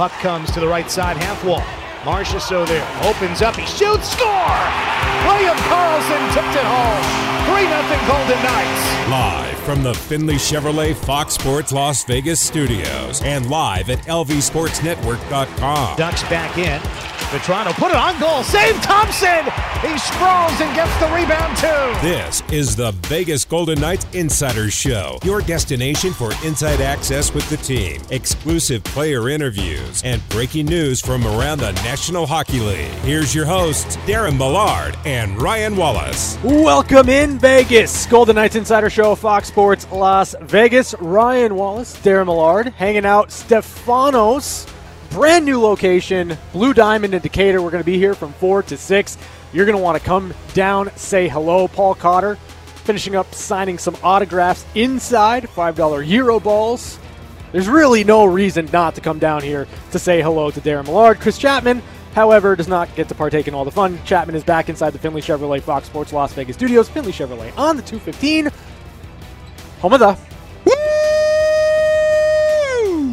Puck comes to the right side half wall. Marchessault there, opens up, he shoots, score! William Karlsson tipped it home. 3-0 Golden Knights. Live from the Finley Chevrolet Fox Sports Las Vegas studios and live at lvsportsnetwork.com. Ducks back in. Vetrano put it on goal, save Thompson! He sprawls and gets the rebound too. This is the Vegas Golden Knights Insider Show, your destination for inside access with the team, exclusive player interviews, and breaking news from around the National Hockey League. Here's your hosts, Darren Millard and Ryan Wallace. Welcome in Vegas. Golden Knights Insider Show, Fox Sports Las Vegas. Ryan Wallace, Darren Millard, hanging out Stefanos. Brand new location, Blue Diamond in Decatur. We're going to be here from 4 to 6. You're going to want to come down, say hello. Paul Cotter finishing up signing some autographs inside, $5 Euro balls. There's really no reason not to come down here to say hello to Darren Millard. Chris Chapman, however, does not get to partake in all the fun. Chapman is back inside the Finley Chevrolet Fox Sports Las Vegas studios. Finley Chevrolet on the 215. Home of the...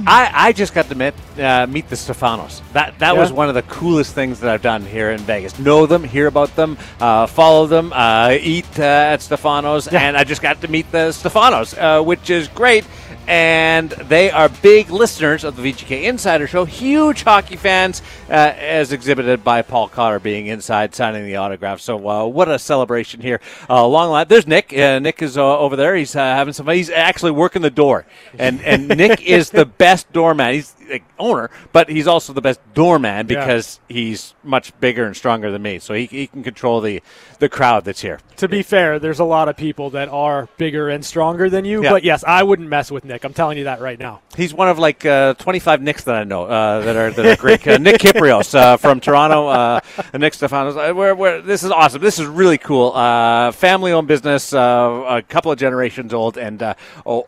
I just got to meet the Stefanos. That was one of the coolest things that I've done here in Vegas. Know them, hear about them, follow them, eat at Stefanos, and I just got to meet the Stefanos, which is great. And they are big listeners of the VGK Insider Show, huge hockey fans, as exhibited by Paul Cotter being inside signing the autograph. So what a celebration here. Long line. There's Nick. Nick is over there. He's having some. He's actually working the door, and Nick is the best doorman. He's the owner, but he's also the best doorman because he's much bigger and stronger than me. So he can control the crowd that's here. To be fair, there's a lot of people that are bigger and stronger than you. Yeah. But yes, I wouldn't mess with Nick. I'm telling you that right now. He's one of like 25 Knicks that I know that are Greek. Nick Kypreos from Toronto. Nick Stefanos. This is awesome. This is really cool. Family-owned business, a couple of generations old, and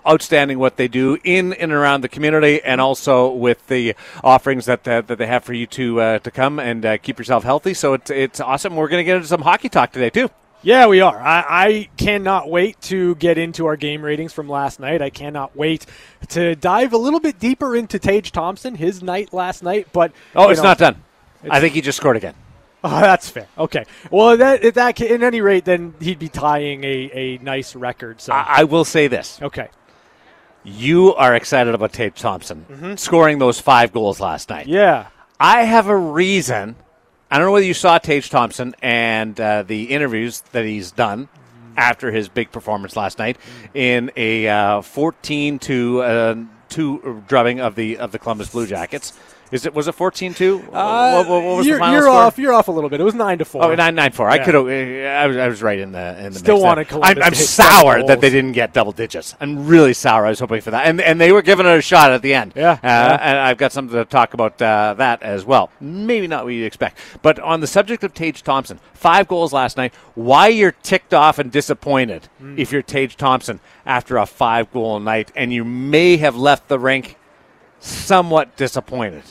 outstanding what they do in and around the community, and also with the offerings that they have for you to come and keep yourself healthy. So it's awesome. We're going to get into some hockey talk today too. Yeah, we are. I cannot wait to get into our game ratings from last night. I cannot wait to dive a little bit deeper into Tage Thompson, his night last night. But it's not done. I think he just scored again. Oh, that's fair. Okay. Well, that at any rate, then he'd be tying a nice record. So I will say this. Okay. You are excited about Tage Thompson scoring those 5 goals last night. Yeah. I have a reason. I don't know whether you saw Tage Thompson and the interviews that he's done after his big performance last night in a 14-2 drubbing of the Columbus Blue Jackets. Was it 14-2? What was the final score? You're off a little bit. It was 9-4. Oh, 9-4. Yeah. I was right in the still mix wanted Columbus. I'm sour that they didn't get double digits. I'm really sour. I was hoping for that, and they were giving it a shot at the end. Yeah. And I've got something to talk about that as well. Maybe not what you'd expect, but on the subject of Tage Thompson, 5 goals last night. Why you're ticked off and disappointed if you're Tage Thompson after a 5-goal night, and you may have left the rink somewhat disappointed.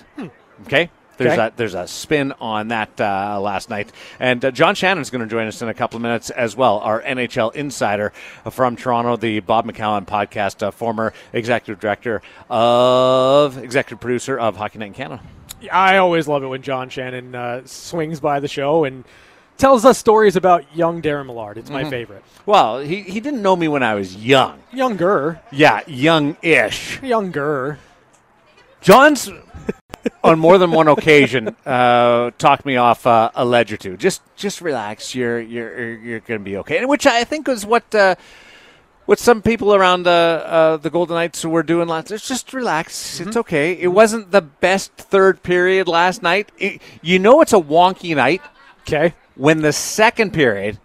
Okay? There's a spin on that last night. And John Shannon's going to join us in a couple of minutes as well, our NHL insider from Toronto, the Bob McCown podcast, former executive director of, executive producer of Hockey Night in Canada. I always love it when John Shannon swings by the show and tells us stories about young Darren Millard. It's my favorite. Well, he didn't know me when I was young. Younger. Yeah, young-ish. Younger. John's, on more than one occasion, talked me off a ledge or two. Just relax. You're going to be okay. And which I think is what some people around the Golden Knights were doing last night. Just relax. It's okay. It wasn't the best third period last night. It's a wonky night. Okay. When the second period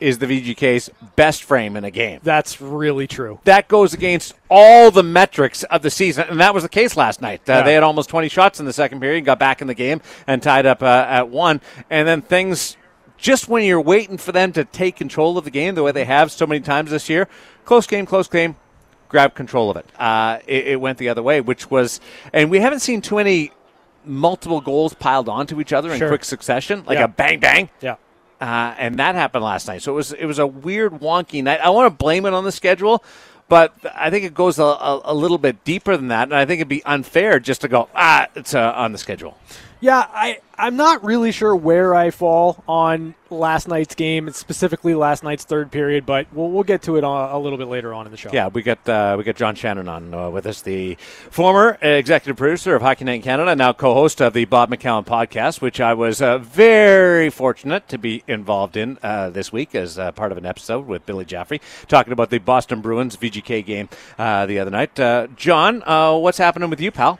is the VGK's best frame in a game. That's really true. That goes against all the metrics of the season, and that was the case last night. They had almost 20 shots in the second period, got back in the game, and tied up at 1. And then things, just when you're waiting for them to take control of the game the way they have so many times this year, close game, grab control of it. It went the other way, which was, and we haven't seen too many multiple goals piled onto each other in quick succession, like a bang. Yeah. And that happened last night. So it was a weird, wonky night. I want to blame it on the schedule, But I think it goes a little bit deeper than that, and I think it'd be unfair just to go, it's on the schedule. Yeah, I'm not really sure where I fall on last night's game, and specifically last night's third period, but we'll get to it a little bit later on in the show. Yeah, we got John Shannon on with us, the former executive producer of Hockey Night in Canada, now co-host of the Bob McCown podcast, which I was very fortunate to be involved in this week as part of an episode with Billy Jaffrey, talking about the Boston Bruins VGK game the other night. John, what's happening with you, pal?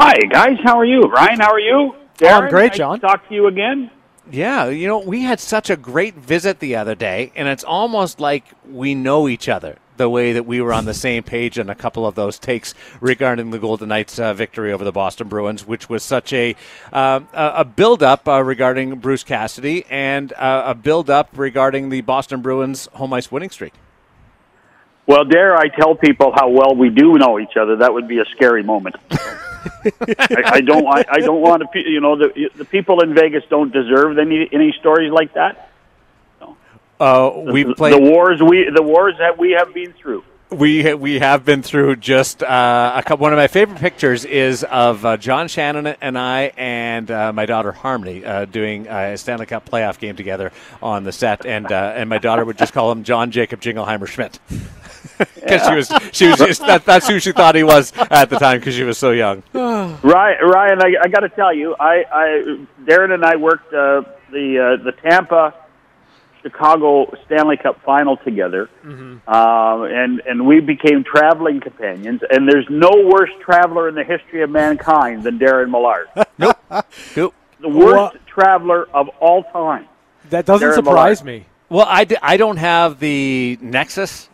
Hi, guys. How are you? Ryan, how are you? Darren, I'm great, John. Nice to talk to you again. Yeah, you know, we had such a great visit the other day, and it's almost like we know each other, the way that we were on the same page on a couple of those takes regarding the Golden Knights' victory over the Boston Bruins, which was such a build-up regarding Bruce Cassidy and a build-up regarding the Boston Bruins' home ice winning streak. Well, dare I tell people how well we do know each other? That would be a scary moment. I don't want to. You know, the people in Vegas don't deserve any stories like that. No. The wars that we have been through. We have been through just a couple. One of my favorite pictures is of John Shannon and I and my daughter Harmony doing a Stanley Cup playoff game together on the set, and my daughter would just call him John Jacob Jingleheimer Schmidt. Because she was just, that's who she thought he was at the time because she was so young. Ryan, I got to tell you, Darren and I worked the Tampa-Chicago Stanley Cup final together, and we became traveling companions. And there's no worse traveler in the history of mankind than Darren Millard. Nope. The worst traveler of all time. That doesn't surprise me. Well, I don't have the nexus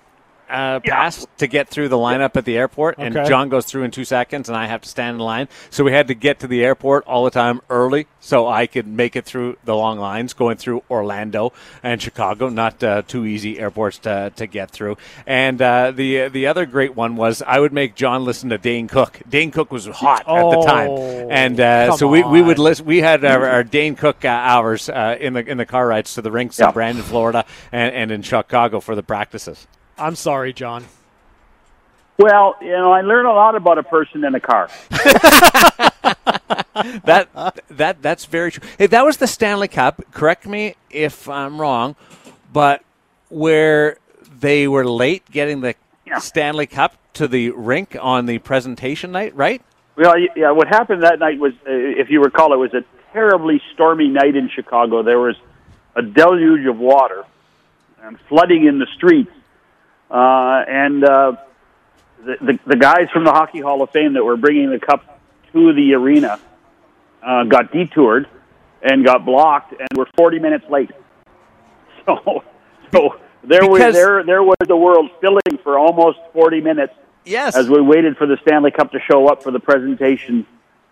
pass to get through the lineup at the airport, and John goes through in 2 seconds, and I have to stand in line. So we had to get to the airport all the time early so I could make it through the long lines going through Orlando and Chicago, not too easy airports to get through. And the other great one was I would make John listen to Dane Cook. Dane Cook was hot at the time, and so we would listen. We had our Dane Cook hours in the car rides to the rinks in Brandon, Florida, and in Chicago for the practices. I'm sorry, John. Well, you know, I learned a lot about a person in a car. That's very true. Hey, that was the Stanley Cup. Correct me if I'm wrong, but where they were late getting the Stanley Cup to the rink on the presentation night, right? Well, yeah. What happened that night was, if you recall, it was a terribly stormy night in Chicago. There was a deluge of water and flooding in the streets. And the guys from the Hockey Hall of Fame that were bringing the cup to the arena got detoured and got blocked, and were 40 minutes late. So there was the world filling for almost 40 minutes. Yes, as we waited for the Stanley Cup to show up for the presentation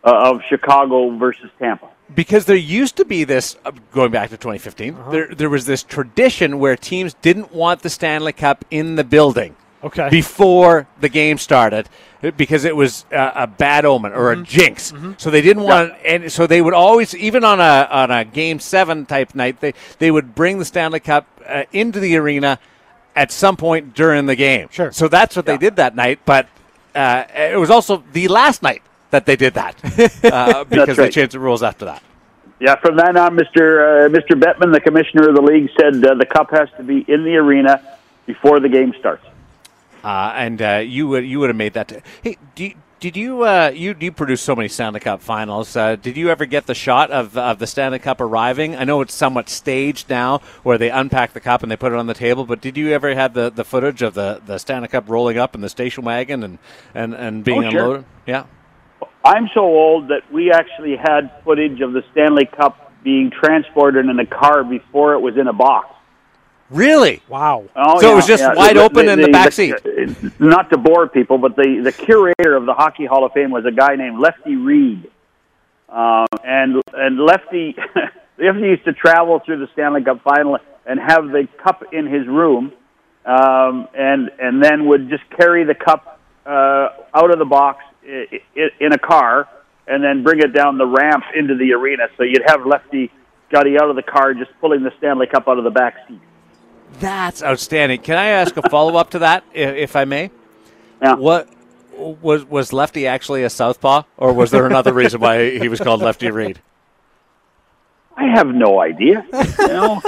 of Chicago versus Tampa. Because there used to be this, going back to 2015, there was this tradition where teams didn't want the Stanley Cup in the building before the game started because it was a bad omen or a jinx. So they didn't want it, and so they would always, even on a Game 7 type night, they would bring the Stanley Cup into the arena at some point during the game. Sure. So that's what they did that night, but it was also the last night that they did that because they changed the rules after that. Yeah, from then on, Mr. Bettman, the commissioner of the league, said the cup has to be in the arena before the game starts. And you would have made that. Hey, did you produce so many Stanley Cup finals? Did you ever get the shot of the Stanley Cup arriving? I know it's somewhat staged now, where they unpack the cup and they put it on the table. But did you ever have the footage of the Stanley Cup rolling up in the station wagon and being unloaded? Sure. Yeah. I'm so old that we actually had footage of the Stanley Cup being transported in a car before it was in a box. Really? Wow. Oh, so it was just wide open in the back seat. Not to bore people, but the curator of the Hockey Hall of Fame was a guy named Lefty Reed. And Lefty used to travel through the Stanley Cup final and have the cup in his room, and then would just carry the cup out of the box in a car, and then bring it down the ramp into the arena. So you'd have Lefty Gutty out of the car, just pulling the Stanley Cup out of the back seat. That's outstanding. Can I ask a follow-up to that, if I may? Yeah. What was Lefty actually a southpaw, or was there another reason why he was called Lefty Reed? I have no idea. You know,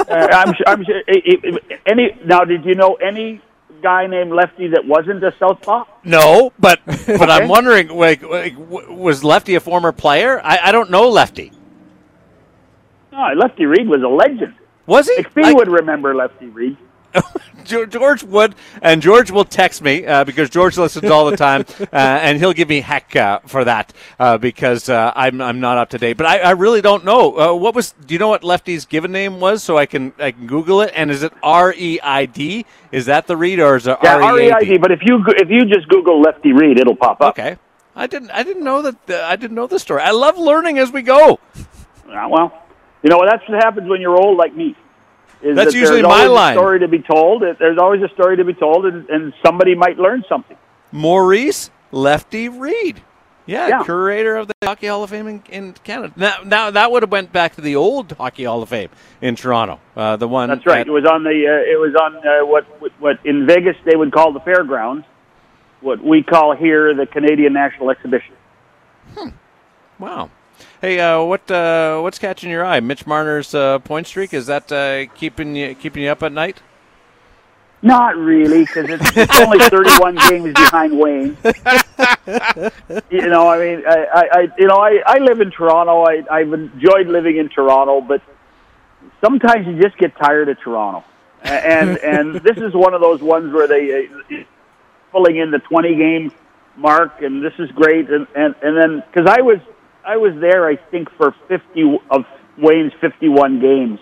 Now, did you know any guy named Lefty that wasn't a southpaw? No, but okay. I'm wondering, like, was Lefty a former player? I don't know Lefty. No, Lefty Reed was a legend. Was he? McPhee would remember Lefty Reed. George would, and George will text me because George listens all the time, and he'll give me heck for that because I'm not up to date. But I really don't know what was. Do you know what Lefty's given name was? So I can Google it. And is it R-E-I-D? Is that the Reed, or is it R-E-A-D? R-E-I-D? But if you just Google Lefty Reed, it'll pop up. Okay, I didn't know that. I didn't know the story. I love learning as we go. Well. You know, that's what happens when you're old like me. That's usually my line. There's always a story to be told. And somebody might learn something. Maurice Lefty Reed. Yeah. Curator of the Hockey Hall of Fame in Canada. Now that would have went back to the old Hockey Hall of Fame in Toronto. The one that's right. It was on what in Vegas they would call the fairgrounds, what we call here the Canadian National Exhibition. Wow. Hey, what's catching your eye? Mitch Marner's point streak, is that keeping you up at night? Not really, because it's only 31 games behind Wayne. You know, I mean, I live in Toronto. I've enjoyed living in Toronto, but sometimes you just get tired of Toronto, and this is one of those ones where they pulling in the 20 game mark, and this is great, and then because I was there, I think, for 50 of Wayne's 51 games.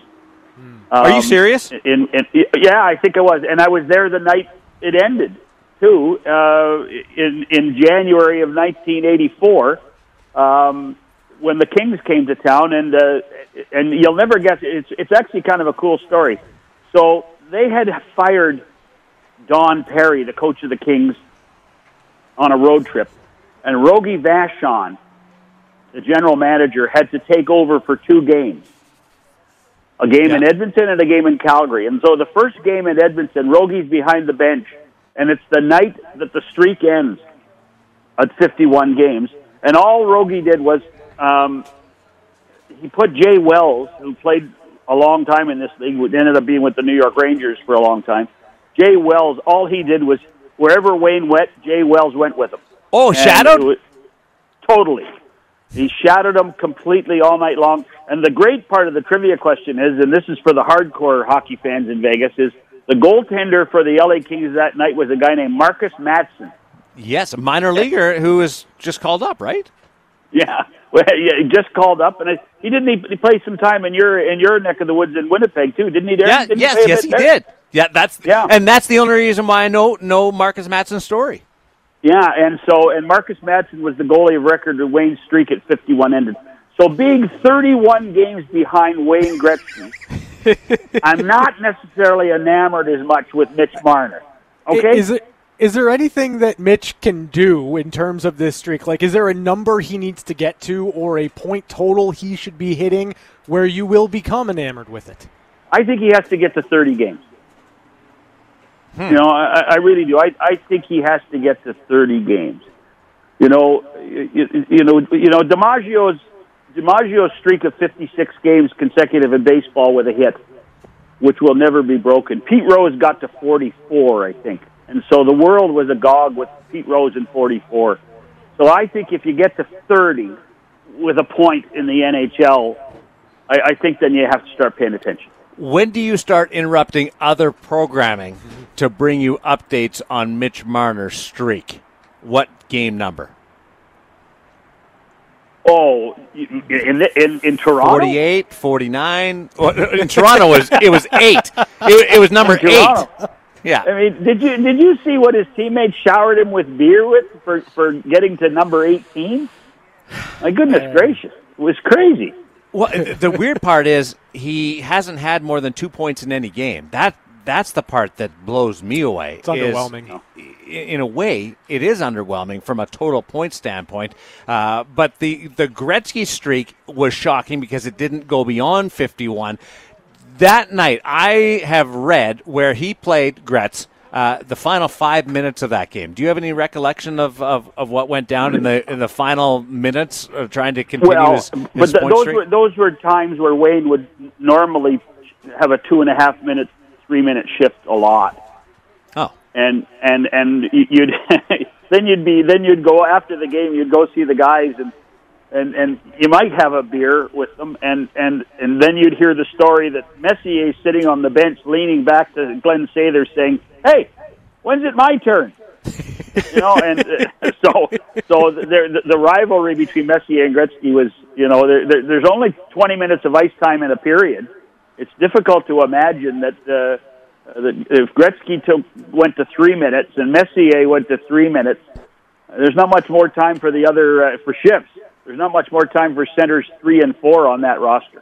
Are you serious? Yeah, I think I was. And I was there the night it ended, too, in January of 1984, when the Kings came to town. And you'll never guess, it's actually kind of a cool story. So they had fired Don Perry, the coach of the Kings, on a road trip. And Rogie Vachon, the general manager, had to take over for two games, a game in Edmonton and a game in Calgary. And so the first game in Edmonton, Rogie's behind the bench, and it's the night that the streak ends at 51 games. And all Rogie did was he put Jay Wells, who played a long time in this league, ended up being with the New York Rangers for a long time. Jay Wells, all he did was wherever Wayne went, Jay Wells went with him. Oh, shadowed? Totally. He shadowed them completely all night long. And the great part of the trivia question is, and this is for the hardcore hockey fans in Vegas, is the goaltender for the LA Kings that night was a guy named Marcus Mattsson. Yes, a minor leaguer who was just called up, right? Yeah, well, he just called up. And he didn't he play some time in your neck of the woods in Winnipeg, too, didn't he, Darren? Yeah, yes, he did. Yeah, and that's the only reason why I know Marcus Mattson's story. Yeah, and Marcus Mattsson was the goalie of record with Wayne's streak at 51 ended. So being 31 games behind Wayne Gretzky, I'm not necessarily enamored as much with Mitch Marner. Okay? Is there anything that Mitch can do in terms of this streak? Like, is there a number he needs to get to or a point total he should be hitting where you will become enamored with it? I think he has to get to 30 games. You know, I really do. I think he has to get to 30 games. You know, DiMaggio's streak of 56 games consecutive in baseball with a hit, which will never be broken. Pete Rose got to 44, I think, and so the world was agog with Pete Rose in 44. So I think if you get to 30 with a point in the NHL, I think then you have to start paying attention. When do you start interrupting other programming to bring you updates on Mitch Marner's streak? What game number? Oh, in Toronto? 48, 49. In Toronto, it was 8. It was number 8. Yeah. I mean, did you see what his teammates showered him with beer with for getting to number 18? My goodness gracious. It was crazy. Well, the weird part is he hasn't had more than 2 points in any game. That's the part that blows me away. It's underwhelming. In a way, it is underwhelming from a total point standpoint. But the Gretzky streak was shocking because it didn't go beyond 51. that night, I have read where he played Gretz, the final 5 minutes of that game. Do you have any recollection of what went down in the final minutes of trying to continue his point streak? Those were times where Wayne would normally have a 2.5 minute, 3 minute shift a lot. Oh, and you'd then you'd go after the game. You'd go see the guys and you might have a beer with them, and then you'd hear the story that Messier sitting on the bench, leaning back to Glenn Sather, saying, "Hey, when's it my turn?" You know, and so the rivalry between Messier and Gretzky was, you know, there's only 20 minutes of ice time in a period. It's difficult to imagine that if Gretzky went to 3 minutes and Messier went to 3 minutes, there's not much more time for the other for shifts. There's not much more time for centers 3 and 4 on that roster.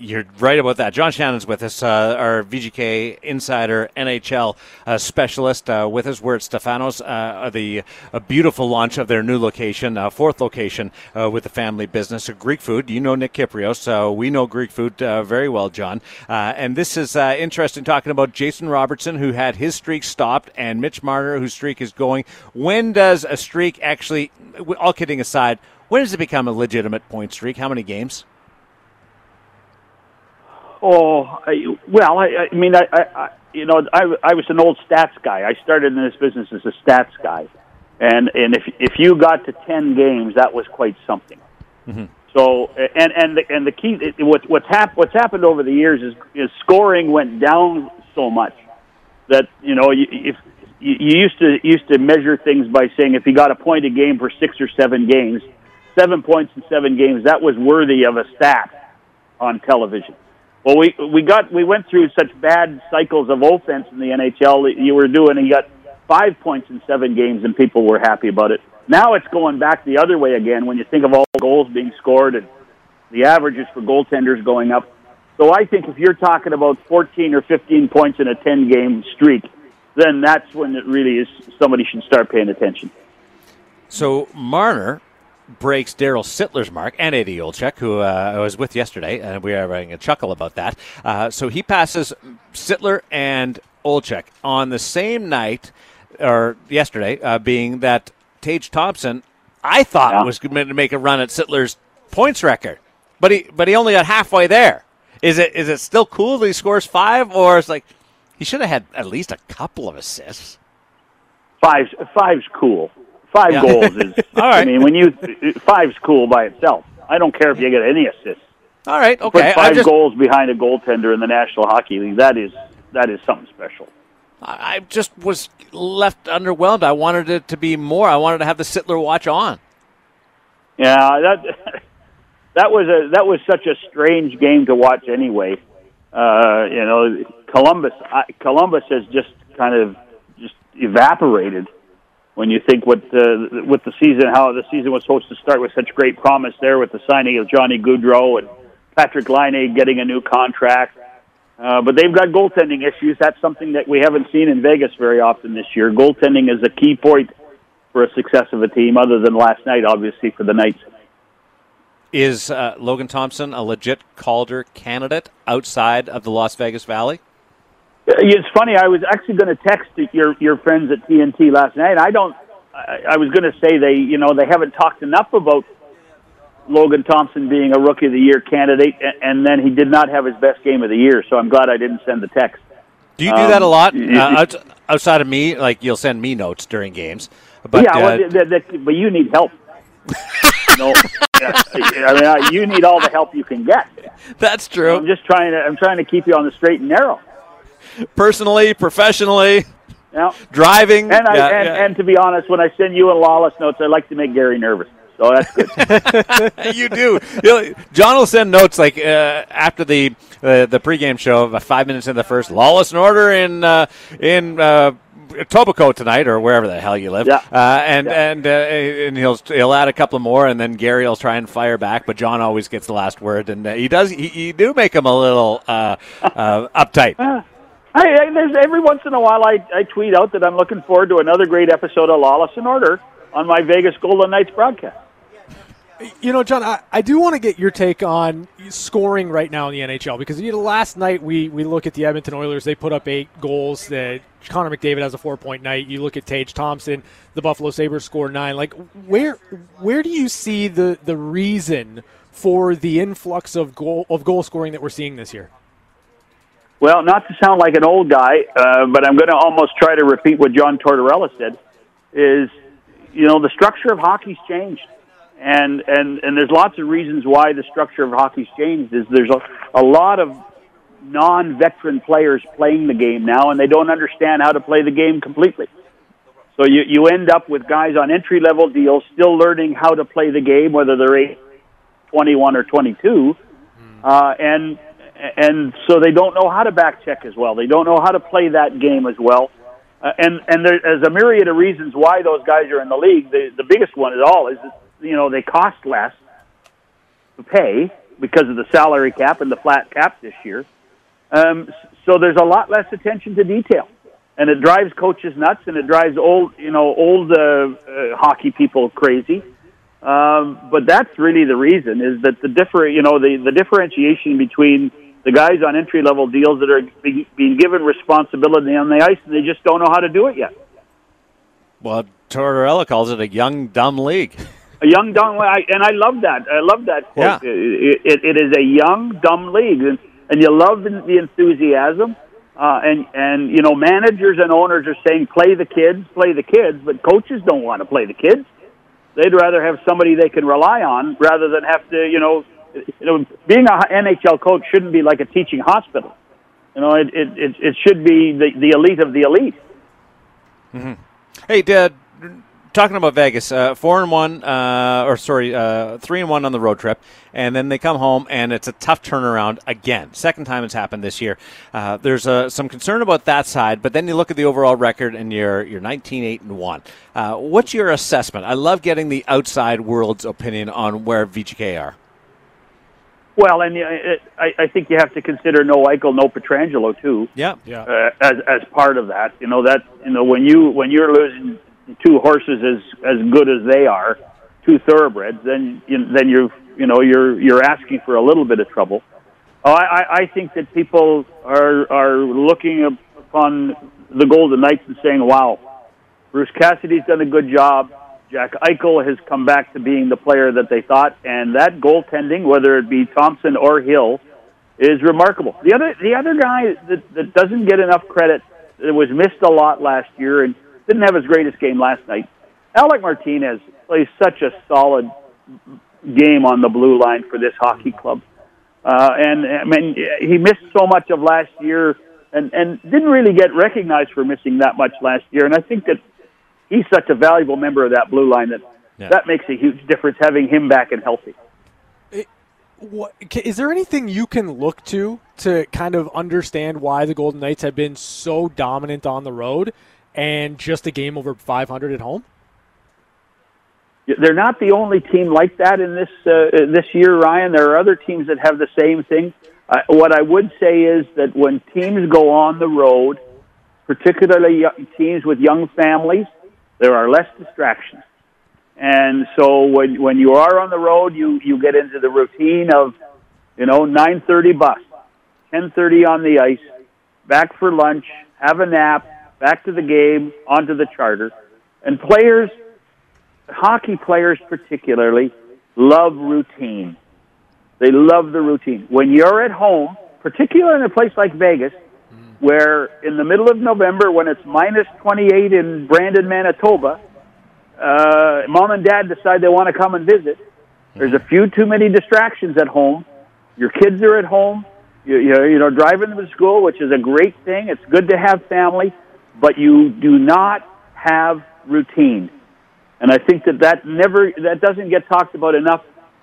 You're right about that. John Shannon's with us, our VGK insider, NHL specialist, with us. We're at Stefano's, the beautiful launch of their new location, fourth location with the family business. Greek food. You know Nick Kypreos, so we know Greek food very well, John. And this is interesting, talking about Jason Robertson, who had his streak stopped, and Mitch Marner, whose streak is going. When does a streak actually, all kidding aside, when does it become a legitimate point streak? How many games? Oh, well, I mean, you know, I was an old stats guy. I started in this business as a stats guy, and if you got to 10 games, that was quite something. Mm-hmm. So, and the key, what's happened over the years is scoring went down so much that, you know, you used to measure things by saying if you got a point a game for 6 or 7 games, 7 points in 7 games, that was worthy of a stat on television. Well, we went through such bad cycles of offense in the NHL. You got 5 points in 7 games, and people were happy about it. Now it's going back the other way again. When you think of all the goals being scored and the averages for goaltenders going up, so I think if you're talking about 14 or 15 points in a 10-game streak, then that's when it really is. Somebody should start paying attention. So Marner breaks Daryl Sittler's mark, and Eddie Olchek, who I was with yesterday, and we are having a chuckle about that. So he passes Sittler and Olchek on the same night, or yesterday, being that Tage Thompson, I thought, was going to make a run at Sittler's points record, but he only got halfway there. Is it still cool that he scores 5, or it's like he should have had at least a couple of assists? Five's cool. Five goals is, all right. I mean, when five's cool by itself. I don't care if you get any assists. All right, okay. Put five goals behind a goaltender in the National Hockey League, that is something special. I just was left underwhelmed. I wanted it to be more. I wanted to have the Sittler watch on. Yeah, that was such a strange game to watch anyway. You know, Columbus has just kind of just evaporated. When you think with the season, how the season was supposed to start with such great promise there, with the signing of Johnny Gaudreau and Patrick Laine getting a new contract, but they've got goaltending issues. That's something that we haven't seen in Vegas very often this year. Goaltending is a key point for a success of a team, other than last night, obviously, for the Knights. Is Logan Thompson a legit Calder candidate outside of the Las Vegas Valley? It's funny. I was actually going to text your friends at TNT last night. I was going to say they haven't talked enough about Logan Thompson being a Rookie of the Year candidate, and then he did not have his best game of the year. So I'm glad I didn't send the text. Do you do that a lot outside of me? Like, you'll send me notes during games, but yeah, but you need help. No, I mean, you need all the help you can get. That's true. I'm just trying to keep you on the straight and narrow. Personally, professionally, driving. And to be honest, when I send you and Lawless notes, I like to make Gary nervous. So that's good. You do. John will send notes like after the pregame show, about 5 minutes in the first, Lawless and order in Etobicoke tonight, or wherever the hell you live. Yeah. And he'll add a couple more, and then Gary will try and fire back, but John always gets the last word, and he does. You do make him a little uptight. Every once in a while, I tweet out that I'm looking forward to another great episode of Lawless and Order on my Vegas Golden Knights broadcast. You know, John, I do want to get your take on scoring right now in the NHL, because last night we look at the Edmonton Oilers. They put up 8 goals. Connor McDavid has a 4-point night. You look at Tage Thompson. The Buffalo Sabres score 9. Like, where do you see the reason for the influx of goal scoring that we're seeing this year? Well, not to sound like an old guy, but I'm going to almost try to repeat what John Tortorella said, is, you know, the structure of hockey's changed. And there's lots of reasons why the structure of hockey's changed. Is there's a lot of non-veteran players playing the game now, and they don't understand how to play the game completely. So you end up with guys on entry-level deals still learning how to play the game, whether they're 8, 21, or 22. And so they don't know how to back-check as well. They don't know how to play that game as well. And there's a myriad of reasons why those guys are in the league. The biggest one at all is, you know, they cost less to pay because of the salary cap and the flat cap this year. So there's a lot less attention to detail, and it drives coaches nuts, and it drives old hockey people crazy. But that's really the reason, is that the differentiation between the guys on entry level deals that are being given responsibility on the ice, and they just don't know how to do it yet. Well, Tortorella calls it a young dumb league. A young, dumb, and I love that. I love that quote. Yeah. It is a young, dumb league, and you love the enthusiasm. And you know, managers and owners are saying, play the kids," but coaches don't want to play the kids. They'd rather have somebody they can rely on rather than have to. You know, being a NHL coach shouldn't be like a teaching hospital. You know, it should be the elite of the elite. Mm-hmm. Hey, Dad. Talking about Vegas, 3-1 on the road trip, and then they come home, and it's a tough turnaround again. Second time it's happened this year. There's some concern about that side, but then you look at the overall record, and you're 19-8-1. What's your assessment? I love getting the outside world's opinion on where VGK are. Well, and I think you have to consider no Eichel, no Pietrangelo too. Yeah. As part of that, when you're losing two horses as good as they are, two thoroughbreds, then you're asking for a little bit of trouble. I think that people are looking upon the Golden Knights and saying, "Wow, Bruce Cassidy's done a good job. Jack Eichel has come back to being the player that they thought, and that goaltending, whether it be Thompson or Hill, is remarkable." The other guy that doesn't get enough credit, that was missed a lot last year and didn't have his greatest game last night, Alec Martinez plays such a solid game on the blue line for this hockey club. And I mean, he missed so much of last year and didn't really get recognized for missing that much last year. And I think that he's such a valuable member of that blue line that makes a huge difference, having him back and healthy. Is there anything you can look to kind of understand why the Golden Knights have been so dominant on the road and just a game over 500 at home? They're not the only team like that in this year, Ryan. There are other teams that have the same thing. What I would say is that when teams go on the road, particularly teams with young families, there are less distractions. And so when you are on the road, you get into the routine of, 9:30 bus, 10:30 on the ice, back for lunch, have a nap, back to the game, onto the charter. And players, hockey players particularly, love routine. They love the routine. When you're at home, particularly in a place like Vegas, where in the middle of November, when it's minus 28 in Brandon, Manitoba, mom and dad decide they want to come and visit. There's a few too many distractions at home. Your kids are at home. You're driving them to school, which is a great thing. It's good to have family. But you do not have routine, and I think that doesn't get talked about enough.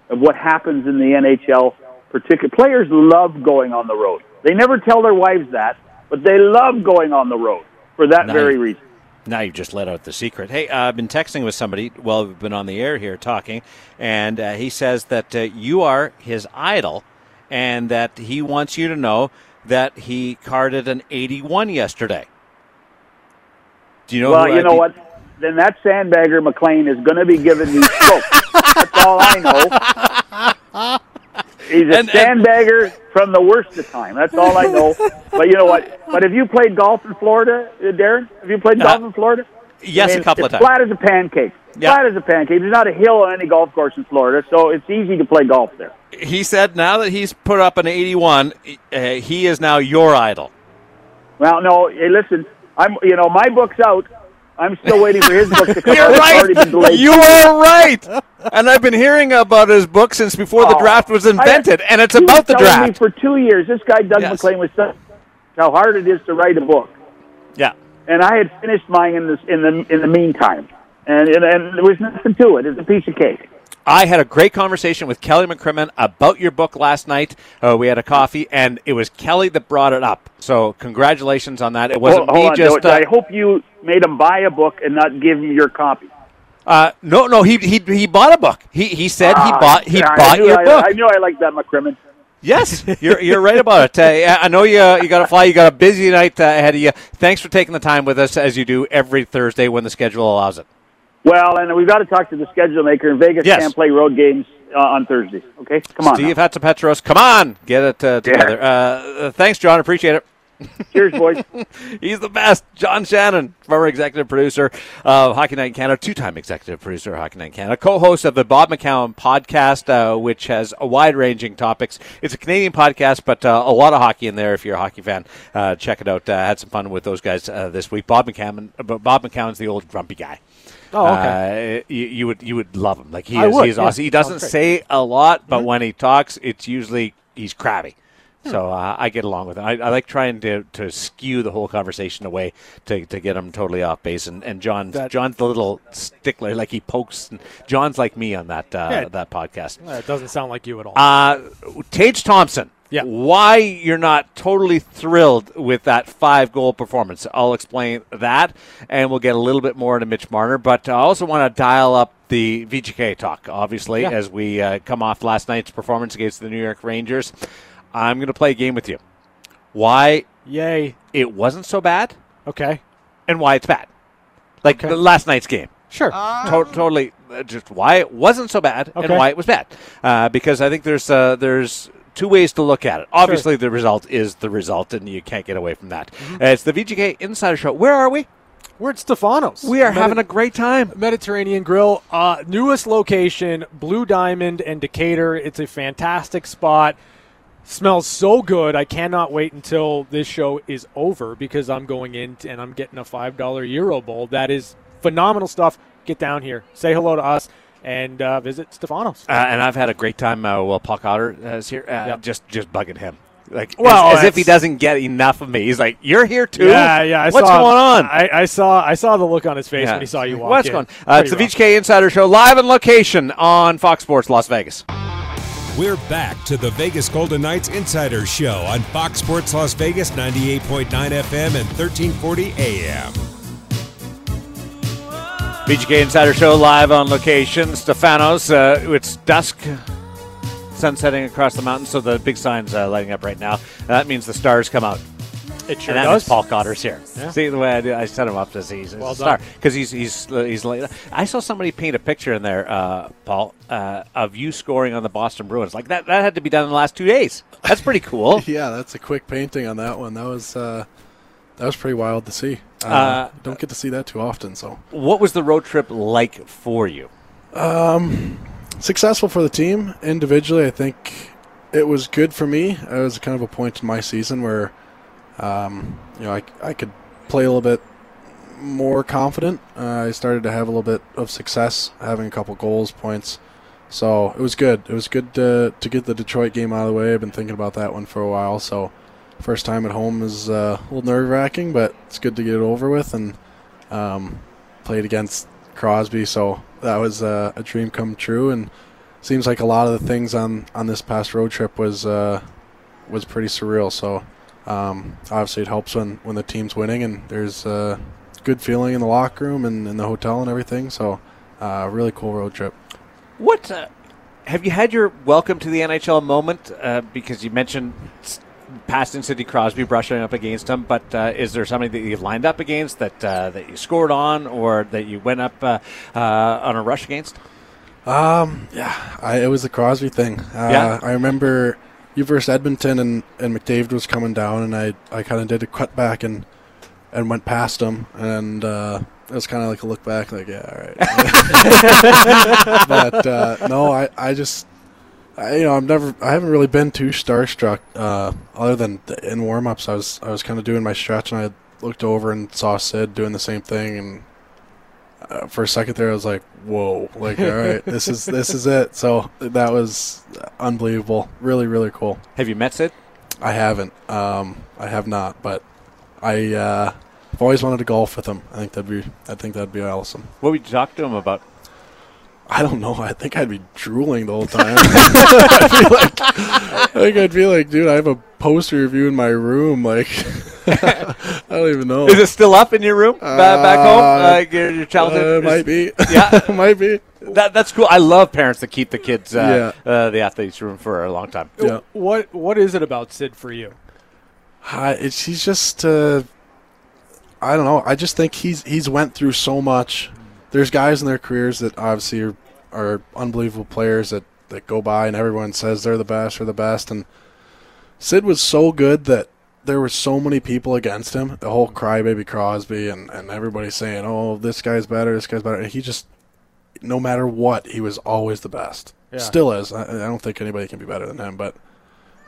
Of what happens in the NHL, particular players love going on the road. They never tell their wives that, but they love going on the road for that very reason. Now you've just let out the secret. Hey, I've been texting with somebody while we've been on the air here talking, and he says that you are his idol, and that he wants you to know that he carded an 81 yesterday. Do you know? Well, you know what? Then that sandbagger McLean is going to be giving me stroke. That's all I know. He's a sandbagger from the worst of time. That's all I know. But you know what? But have you played golf in Florida, Darren? Have you played golf in Florida? Yes, I mean, a couple of times. Flat as a pancake. Yeah. Flat as a pancake. There's not a hill on any golf course in Florida, so it's easy to play golf there. He said now that he's put up an 81, he is now your idol. Well, no, hey, listen, my book's out. I'm still waiting for his book to come out. Right. You are right. And I've been hearing about his book since before the draft was invented, and it's about the draft. Me for 2 years, this guy Doug McLean was telling how hard it is to write a book. Yeah. And I had finished mine in the meantime, and there was nothing to it. It's a piece of cake. I had a great conversation with Kelly McCrimmon about your book last night. We had a coffee, and it was Kelly that brought it up. So congratulations on that. It wasn't me. Just I hope you made him buy a book and not give him your copy. No, he bought a book. He said he bought your book. I knew I liked that McCrimmon. Yes, you're right about it. I know you got to fly. You got a busy night ahead of you. Thanks for taking the time with us, as you do every Thursday when the schedule allows it. Well, and we've got to talk to the schedule maker. In Vegas can't play road games on Thursdays. Okay, come on, Steve Hatzapetros, come on, get it together. Thanks, John. Appreciate it. Cheers, boys. He's the best. John Shannon, former executive producer of Hockey Night in Canada, two-time executive producer of Hockey Night in Canada, co-host of the Bob McCown podcast, which has wide-ranging topics. It's a Canadian podcast, but a lot of hockey in there. If you're a hockey fan, check it out. Had some fun with those guys this week. Bob McCown's the old grumpy guy. Oh, okay. You would love him. Like he's awesome. He doesn't say a lot, but when he talks, it's usually he's crabby. So I get along with him. I like trying to skew the whole conversation away to get him totally off base. And John's the little stickler, like he pokes. And John's like me on that podcast. It doesn't sound like you at all. Tage Thompson. Yeah. Why you're not totally thrilled with that 5-goal performance. I'll explain that, and we'll get a little bit more into Mitch Marner. But I also want to dial up the VGK talk, obviously, as we come off last night's performance against the New York Rangers. I'm going to play a game with you. Why it wasn't so bad. Okay. And why it's bad. Like last night's game. Sure. Totally. Just why it wasn't so bad and why it was bad. Because I think there's two ways to look at it. Obviously, the result is the result, and you can't get away from that. Mm-hmm. It's the VGK Insider Show. Where are we? We're at Stefano's. We are having a great time. Mediterranean Grill, newest location, Blue Diamond and Decatur. It's a fantastic spot. Smells so good. I cannot wait until this show is over because I'm going in and I'm getting a $5 Euro Bowl. That is phenomenal stuff. Get down here. Say hello to us and visit Stefano's. And I've had a great time while Paul Cotter is here. Just bugging him. Like, well, as if he doesn't get enough of me. He's like, you're here too? Yeah. What's going on? I saw the look on his face when he saw you walk in. What's going on? It's the VGK Insider Show live on location on Fox Sports Las Vegas. We're back to the Vegas Golden Knights Insider Show on Fox Sports Las Vegas, 98.9 FM and 1340 AM. VGK Insider Show live on location, Stefano's. It's dusk, sunsetting across the mountain, so the big sign's lighting up right now. That means the stars come out. It sure does. Paul Cotter's here. Yeah. See the way I set him up to see he's a star because he's. I saw somebody paint a picture in there, Paul, of you scoring on the Boston Bruins. Like that had to be done in the last 2 days. That's pretty cool. Yeah, that's a quick painting on that one. That was pretty wild to see. Don't get to see that too often. So, what was the road trip like for you? Successful for the team individually. I think it was good for me. It was kind of a point in my season where. I could play a little bit more confident. I started to have a little bit of success, having a couple goals, points. So it was good. It was good to get the Detroit game out of the way. I've been thinking about that one for a while. So first time at home is a little nerve-wracking, but it's good to get it over with. And played against Crosby, so that was a dream come true. And seems like a lot of the things on this past road trip was pretty surreal. So. Obviously it helps when the team's winning and there's a good feeling in the locker room and in the hotel and everything. So really cool road trip. What have you had your welcome to the NHL moment? Because you mentioned passing Sidney Crosby, brushing up against him, but is there somebody that you've lined up against that you scored on or that you went up on a rush against? It was the Crosby thing. I remember you versus Edmonton, and McDavid was coming down, and I kind of did a cut back and went past him, and it was kind of like a look back, like, yeah, all right. But no, I haven't really been too starstruck, other than in warm-ups. I was kind of doing my stretch, and I looked over and saw Sid doing the same thing, and for a second there, I was like, whoa, like, all right, this is it. So that was unbelievable. Really, really cool. Have you met Sid? I haven't. I have not, but I've always wanted to golf with him. I think that'd be awesome. What would you talk to him about? I don't know. I think I'd be drooling the whole time. I'd be like, dude, I have a poster of you in my room. Like, I don't even know. Is it still up in your room back home? Your childhood? Might be. Yeah, might be. That's cool. I love parents that keep the kids the athletes' room for a long time. Yeah. What is it about Sid for you? He's just. I don't know. I just think he's went through so much. There's guys in their careers that obviously are unbelievable players that go by, and everyone says they're the best or the best. And Sid was so good that there were so many people against him, the whole crybaby Crosby and everybody saying, oh, this guy's better, this guy's better. And he just, no matter what, he was always the best. Yeah. Still is. I don't think anybody can be better than him, but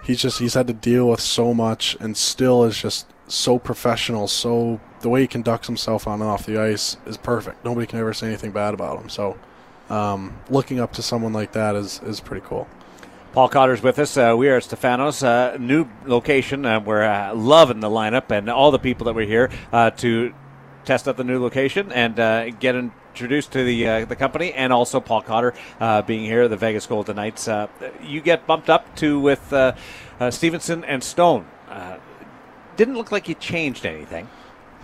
he's had to deal with so much and still is just so professional, so the way he conducts himself on and off the ice is perfect. Nobody can ever say anything bad about him. So looking up to someone like that is pretty cool. Paul Cotter's with us. We are at Stefano's, new location. We're loving the lineup and all the people that were here to test out the new location and get introduced to the company, and also Paul Cotter being here, the Vegas Golden Knights. You get bumped up to with Stevenson and Stone. Didn't look like you changed anything.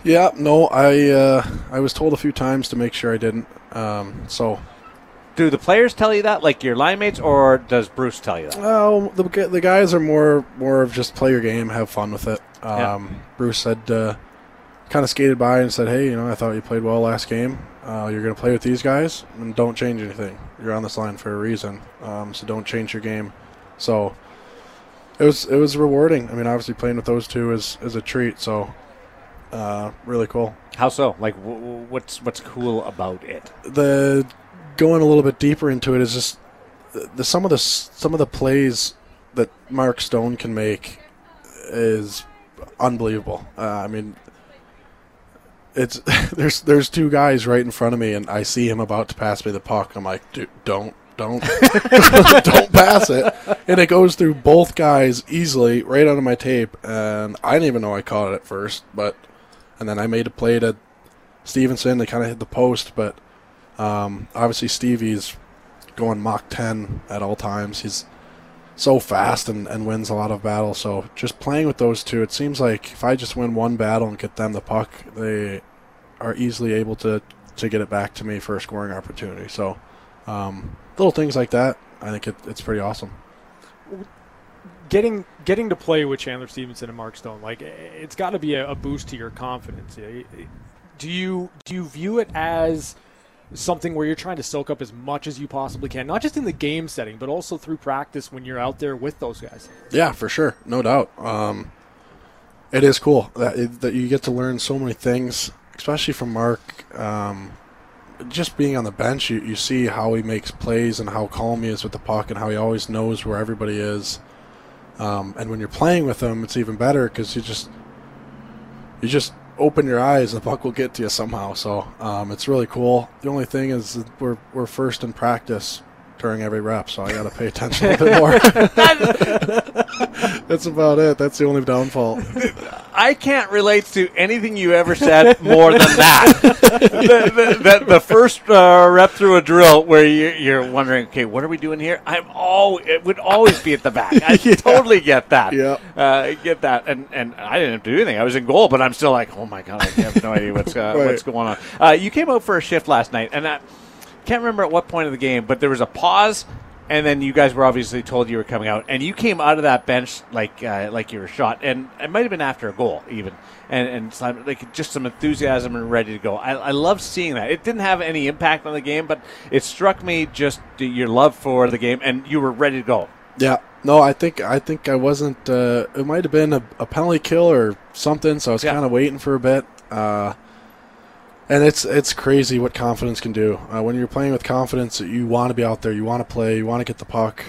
Yeah, no, I was told a few times to make sure I didn't. So, do the players tell you that, like your line mates, or does Bruce tell you that? Well, the guys are more of just play your game, have fun with it. Bruce said, kind of skated by and said, hey, I thought you played well last game. You're going to play with these guys, and don't change anything. You're on this line for a reason, so don't change your game. So. It was rewarding. I mean, obviously playing with those two is a treat. So, really cool. How so? Like, what's cool about it? The going a little bit deeper into it is just some of the plays that Mark Stone can make is unbelievable. I mean, it's there's two guys right in front of me, and I see him about to pass me the puck. I'm like, dude, don't don't pass it, and it goes through both guys easily right out of my tape, and I didn't even know I caught it at first, and then I made a play to Stevenson. They kind of hit the post, but obviously Stevie's going Mach 10 at all times. He's so fast and wins a lot of battles. So just playing with those two, it seems like if I just win one battle and get them the puck, they are easily able to get it back to me for a scoring opportunity. So little things like that, I think it's pretty awesome. Getting to play with Chandler Stevenson and Mark Stone, like, it's got to be a boost to your confidence. Do you view it as something where you're trying to soak up as much as you possibly can, not just in the game setting, but also through practice when you're out there with those guys? Yeah, for sure, no doubt. It is cool that you get to learn so many things, especially from Mark. Just being on the bench, you see how he makes plays and how calm he is with the puck and how he always knows where everybody is. And when you're playing with him, it's even better because you just open your eyes and the puck will get to you somehow. So it's really cool. The only thing is that we're first in practice during every rep, so I got to pay attention a little bit more. That's about it. That's the only downfall. I can't relate to anything you ever said more than that. The first rep through a drill where you're wondering, okay, what are we doing here? It would always be at the back. I totally get that. Yeah. Get that. And I didn't have to do anything. I was in goal, but I'm still like, oh, my God, I have no idea what's going on. You came out for a shift last night, and I can't remember at what point of the game, but there was a pause And then you guys were obviously told you were coming out, and you came out of that bench like you were shot, and it might have been after a goal even, and like just some enthusiasm and ready to go. I love seeing that. It didn't have any impact on the game, but it struck me just your love for the game, and you were ready to go. Yeah, no, I think I wasn't. It might have been a penalty kill or something, so I was kind of waiting for a bit. And it's crazy what confidence can do. When you're playing with confidence, you want to be out there, you want to play, you want to get the puck.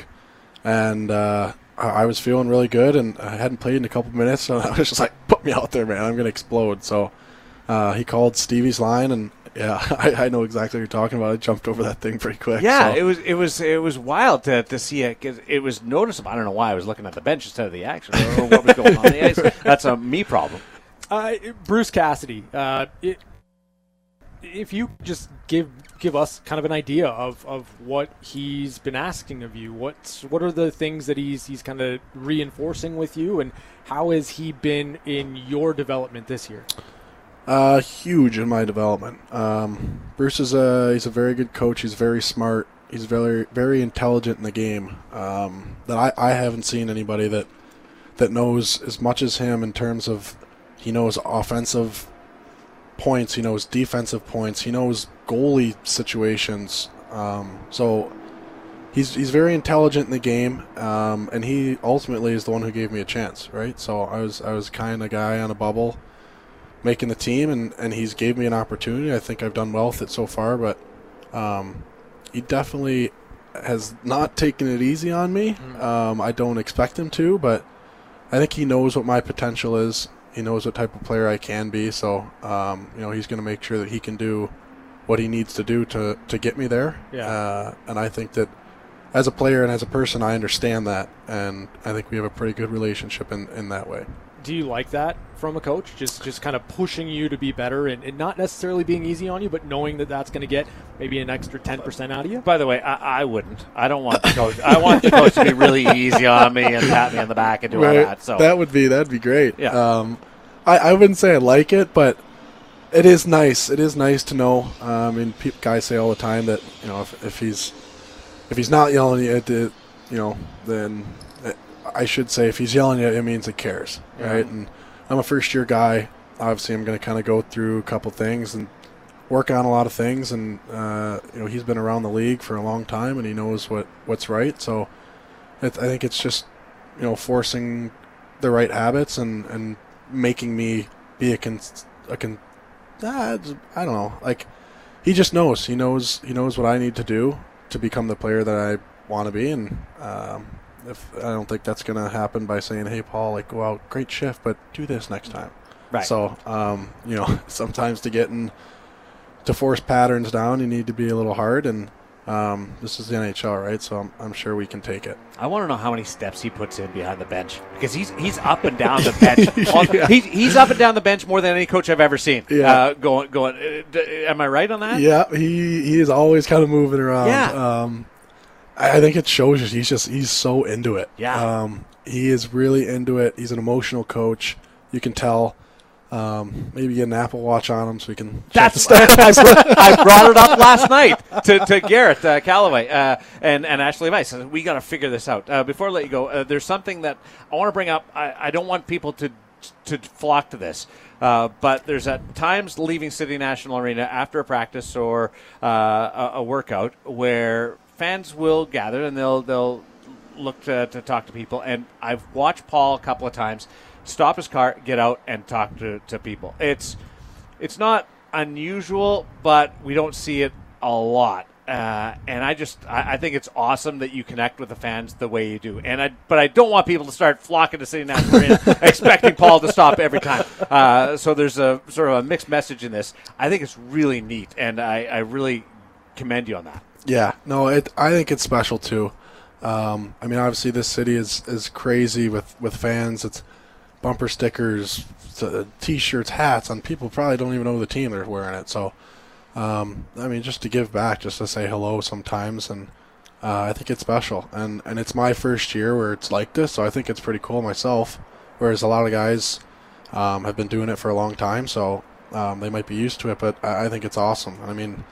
And I was feeling really good, and I hadn't played in a couple minutes, so I was just like, put me out there, man, I'm going to explode. So he called Stevie's line, and yeah, I know exactly what you're talking about. I jumped over that thing pretty quick. Yeah, so. It was wild to see it, because it was noticeable. I don't know why I was looking at the bench instead of the action. I don't know what was going on the ice. That's a me problem. Bruce Cassidy. If you just give us kind of an idea of what he's been asking of you, what are the things that he's kind of reinforcing with you, and how has he been in your development this year? Huge in my development. Bruce is he's a very good coach. He's very smart. He's very, very intelligent in the game. That I haven't seen anybody that knows as much as him in terms of he knows offensive points, he knows defensive points, he knows goalie situations. So he's very intelligent in the game, and he ultimately is the one who gave me a chance, right? So I was kind of guy on a bubble making the team, and he's gave me an opportunity. I think I've done well with it so far, but he definitely has not taken it easy on me. I don't expect him to, but I think he knows what my potential is. He knows what type of player I can be, so he's going to make sure that he can do what he needs to do to get me there. Yeah. And I think that as a player and as a person, I understand that, and I think we have a pretty good relationship in that way. Do you like that from a coach, just kind of pushing you to be better and not necessarily being easy on you, but knowing that that's going to get maybe an extra 10% out of you? By the way, I wouldn't. I don't want the coach. I want the coach to be really easy on me and pat me on the back and do all that. So that'd be great. Yeah. I wouldn't say I like it, but it is nice. It is nice to know. Guys say all the time that if he's not yelling at you, then I should say if he's yelling at you, it means he cares, right? Yeah. And I'm a first-year guy. Obviously, I'm going to kind of go through a couple things and work on a lot of things. And, he's been around the league for a long time, and he knows what's right. So I think it's just, forcing the right habits and making me be I don't know. Like, he just knows. He knows what I need to do to become the player that I want to be. And if I don't think that's going to happen by saying, hey, Paul, like, go out, great shift, but do this next time. Right. So, sometimes to force patterns down, you need to be a little hard, and this is the NHL, right? So I'm sure we can take it. I want to know how many steps he puts in behind the bench, because he's up and down the bench. Yeah. He's up and down the bench more than any coach I've ever seen. Yeah. Am I right on that? Yeah, he is always kind of moving around. Yeah. I think it shows you he's so into it. Yeah. He is really into it. He's an emotional coach. You can tell. Maybe get an Apple Watch on him so we can. That's I brought it up last night to Garrett Calloway and Ashley Weiss. We got to figure this out before I let you go. There's something that I want to bring up. I don't want people to flock to this, but there's at times leaving City National Arena after a practice or a workout where fans will gather and they'll look to talk to people. And I've watched Paul a couple of times stop his car, get out, and talk to people. It's not unusual, but we don't see it a lot. And I think it's awesome that you connect with the fans the way you do. But I don't want people to start flocking to City National Arena expecting Paul to stop every time. So there's a sort of a mixed message in this. I think it's really neat, and I really commend you on that. Yeah, no, I think it's special too. Obviously this city is crazy with fans. It's bumper stickers, T-shirts, hats on people probably don't even know the team they're wearing it. So, just to give back, just to say hello sometimes, and I think it's special. And it's my first year where it's like this, so I think it's pretty cool myself. Whereas a lot of guys have been doing it for a long time, so they might be used to it, but I think it's awesome.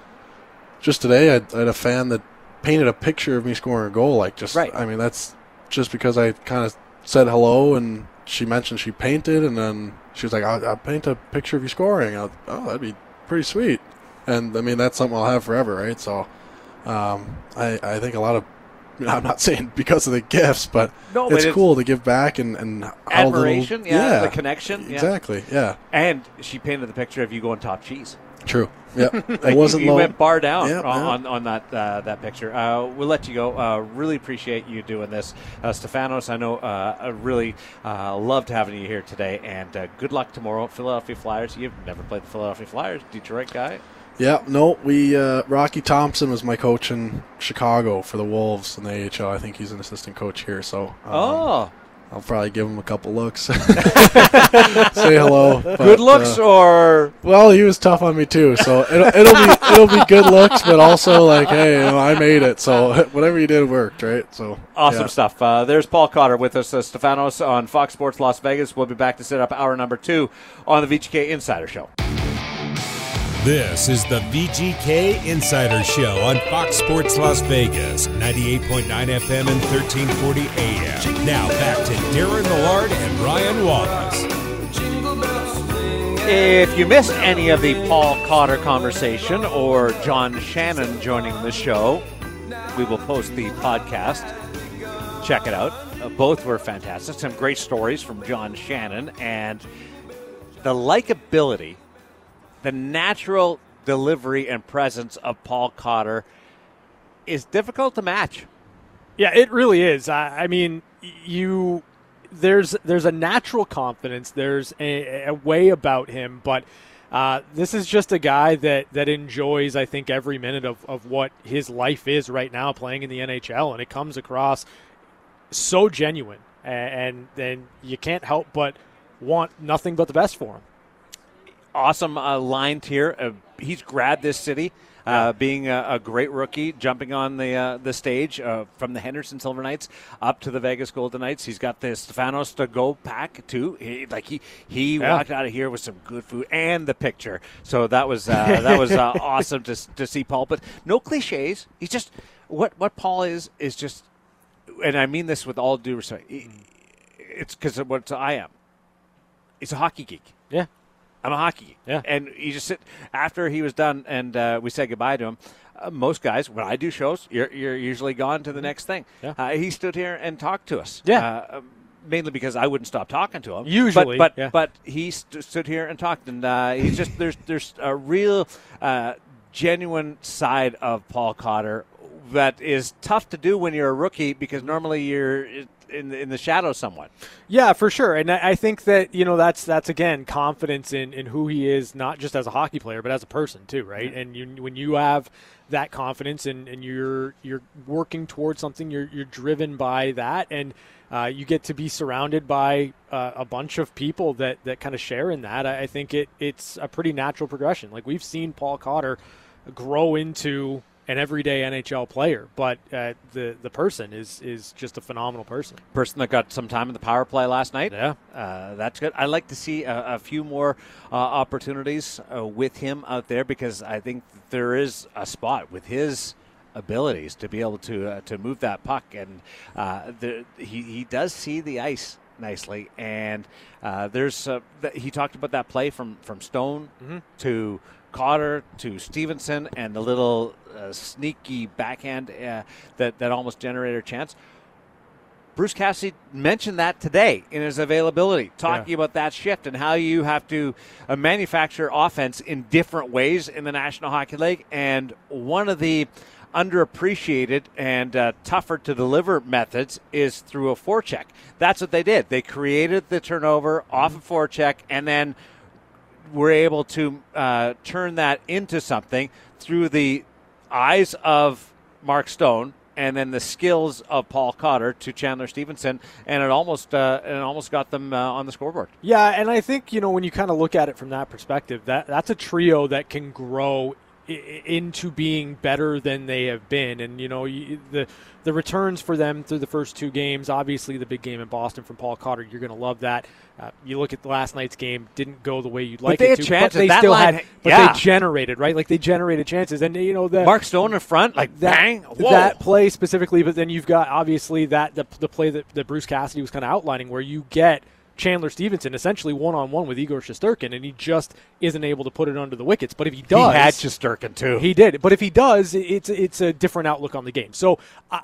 Just today, I had a fan that painted a picture of me scoring a goal. Like, just, right. I mean, that's just because I kind of said hello, and she mentioned she painted, and then she was like, I'll paint a picture of you scoring. I was, oh, that'd be pretty sweet. And, I mean, that's something I'll have forever, right? So I think a lot of, I'm not saying because of the gifts, but, no, but it's cool to give back and admiration, all the little, the connection. Yeah. Exactly, yeah. And she painted the picture of you going top cheese. True. Yeah, it wasn't. You went bar down on that that picture. We'll let you go. Really appreciate you doing this, Stefanos. I know. I really loved having you here today, and good luck tomorrow. Philadelphia Flyers. You've never played the Philadelphia Flyers, Detroit guy. Yeah, no. We Rocky Thompson was my coach in Chicago for the Wolves in the AHL. I think he's an assistant coach here. So I'll probably give him a couple looks. Say hello. But, good looks or? Well, he was tough on me too, so it'll be good looks, but also like, hey, you know, I made it, so whatever you did worked, right? So awesome stuff. There's Paul Cotter with us, Stefanos on Fox Sports Las Vegas. We'll be back to set up hour number 2 on the VGK Insider Show. This is the VGK Insider Show on Fox Sports Las Vegas, 98.9 FM and 1340 AM. Now back to Darren Millard and Ryan Wallace. If you missed any of the Paul Cotter conversation or John Shannon joining the show, we will post the podcast. Check it out. Both were fantastic. Some great stories from John Shannon, and the likability, the natural delivery and presence of Paul Cotter is difficult to match. Yeah, it really is. I mean, there's a natural confidence. There's a way about him, but this is just a guy that enjoys, I think, every minute of what his life is right now playing in the NHL, and it comes across so genuine, and then you can't help but want nothing but the best for him. Awesome lines here. He's grabbed this city, being a great rookie, jumping on the stage from the Henderson Silver Knights up to the Vegas Golden Knights. He's got the Stefanos to go pack too. He walked out of here with some good food and the picture. So that was awesome to see Paul. But no cliches. He's just what Paul is just, and I mean this with all due respect. It's because of what I am. He's a hockey geek. Yeah. I'm a hockey geek. Yeah. And you just sit after he was done, and we said goodbye to him. Most guys, when I do shows, you're usually gone to the next thing. Yeah. He stood here and talked to us. Yeah. Mainly because I wouldn't stop talking to him. Usually, but he stood here and talked, and he's just there's a real genuine side of Paul Cotter that is tough to do when you're a rookie, because normally you're in the shadow somewhat. Yeah, for sure. And I think that, you know, that's again, confidence in who he is, not just as a hockey player, but as a person too, right? Yeah. And when you have that confidence and you're working towards something, you're driven by that, and you get to be surrounded by a bunch of people that kind of share in that. I think it's a pretty natural progression. Like, we've seen Paul Cotter grow into an everyday NHL player, but the person is just a phenomenal person. Person that got some time in the power play last night. Yeah. That's good. I'd like to see a few more opportunities with him out there, because I think there is a spot with his abilities to be able to move that puck, and he does see the ice nicely, and there's he talked about that play from Stone to Cotter to Stevenson, and the little sneaky backhand that almost generated a chance. Bruce Cassidy mentioned that today in his availability, talking about that shift and how you have to manufacture offense in different ways in the National Hockey League. And one of the underappreciated and tougher to deliver methods is through a forecheck. That's what they did. They created the turnover off of forecheck, and then were able to turn that into something through the eyes of Mark Stone, and then the skills of Paul Cotter to Chandler Stevenson, and it almost got them on the scoreboard. Yeah, and I think, you know, when you kind of look at it from that perspective, that's a trio that can grow into being better than they have been. And, you know, the returns for them through the first two games, obviously the big game in Boston from Paul Cotter, you're going to love that. You look at last night's game, didn't go the way you'd like it to. But they had chances. They still had, but they generated, right? Like, they generated chances. And, you know, that Mark Stone in front, like, bang, whoa. That play specifically, but then you've got, obviously, the play that Bruce Cassidy was kind of outlining where you get Chandler Stevenson essentially one-on-one with Igor Shesterkin, and he just isn't able to put it under the wickets. But if he does... He had Shesterkin, too. He did. But if he does, it's a different outlook on the game. So,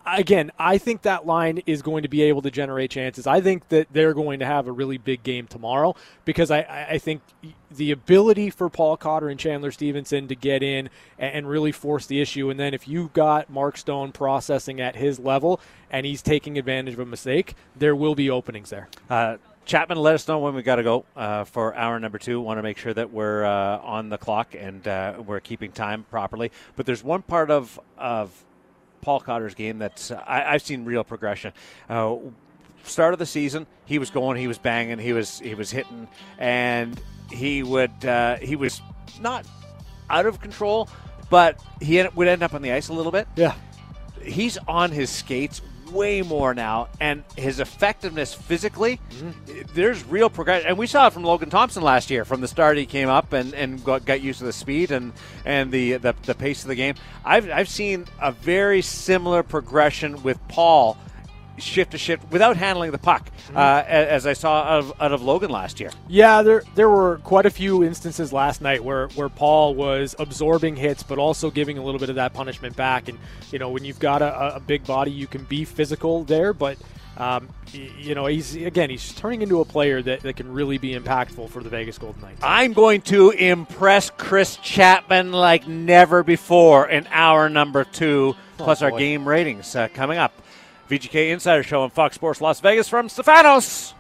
again, I think that line is going to be able to generate chances. I think that they're going to have a really big game tomorrow because I think the ability for Paul Cotter and Chandler Stevenson to get in and really force the issue, and then if you've got Mark Stone processing at his level and he's taking advantage of a mistake, there will be openings there. Chapman, let us know when we got to go for hour number two. Want to make sure that we're on the clock and we're keeping time properly. But there's one part of Paul Cotter's game that's I've seen real progression. Start of the season, he was going, he was banging, he was hitting, and he was not out of control, but he would end up on the ice a little bit. Yeah, he's on his skates way more now, and his effectiveness physically, there's real progression. And we saw it from Logan Thompson last year. From the start, he came up and got used to the speed and the pace of the game. I've seen a very similar progression with Paul, shift to shift, without handling the puck, as I saw out of Logan last year. Yeah, there were quite a few instances last night where Paul was absorbing hits but also giving a little bit of that punishment back. And, you know, when you've got a big body, you can be physical there, but you know, he's turning into a player that can really be impactful for the Vegas Golden Knights. I'm going to impress Chris Chapman like never before in hour number two, plus our game ratings coming up. VGK Insider Show on Fox Sports Las Vegas from Stefanos.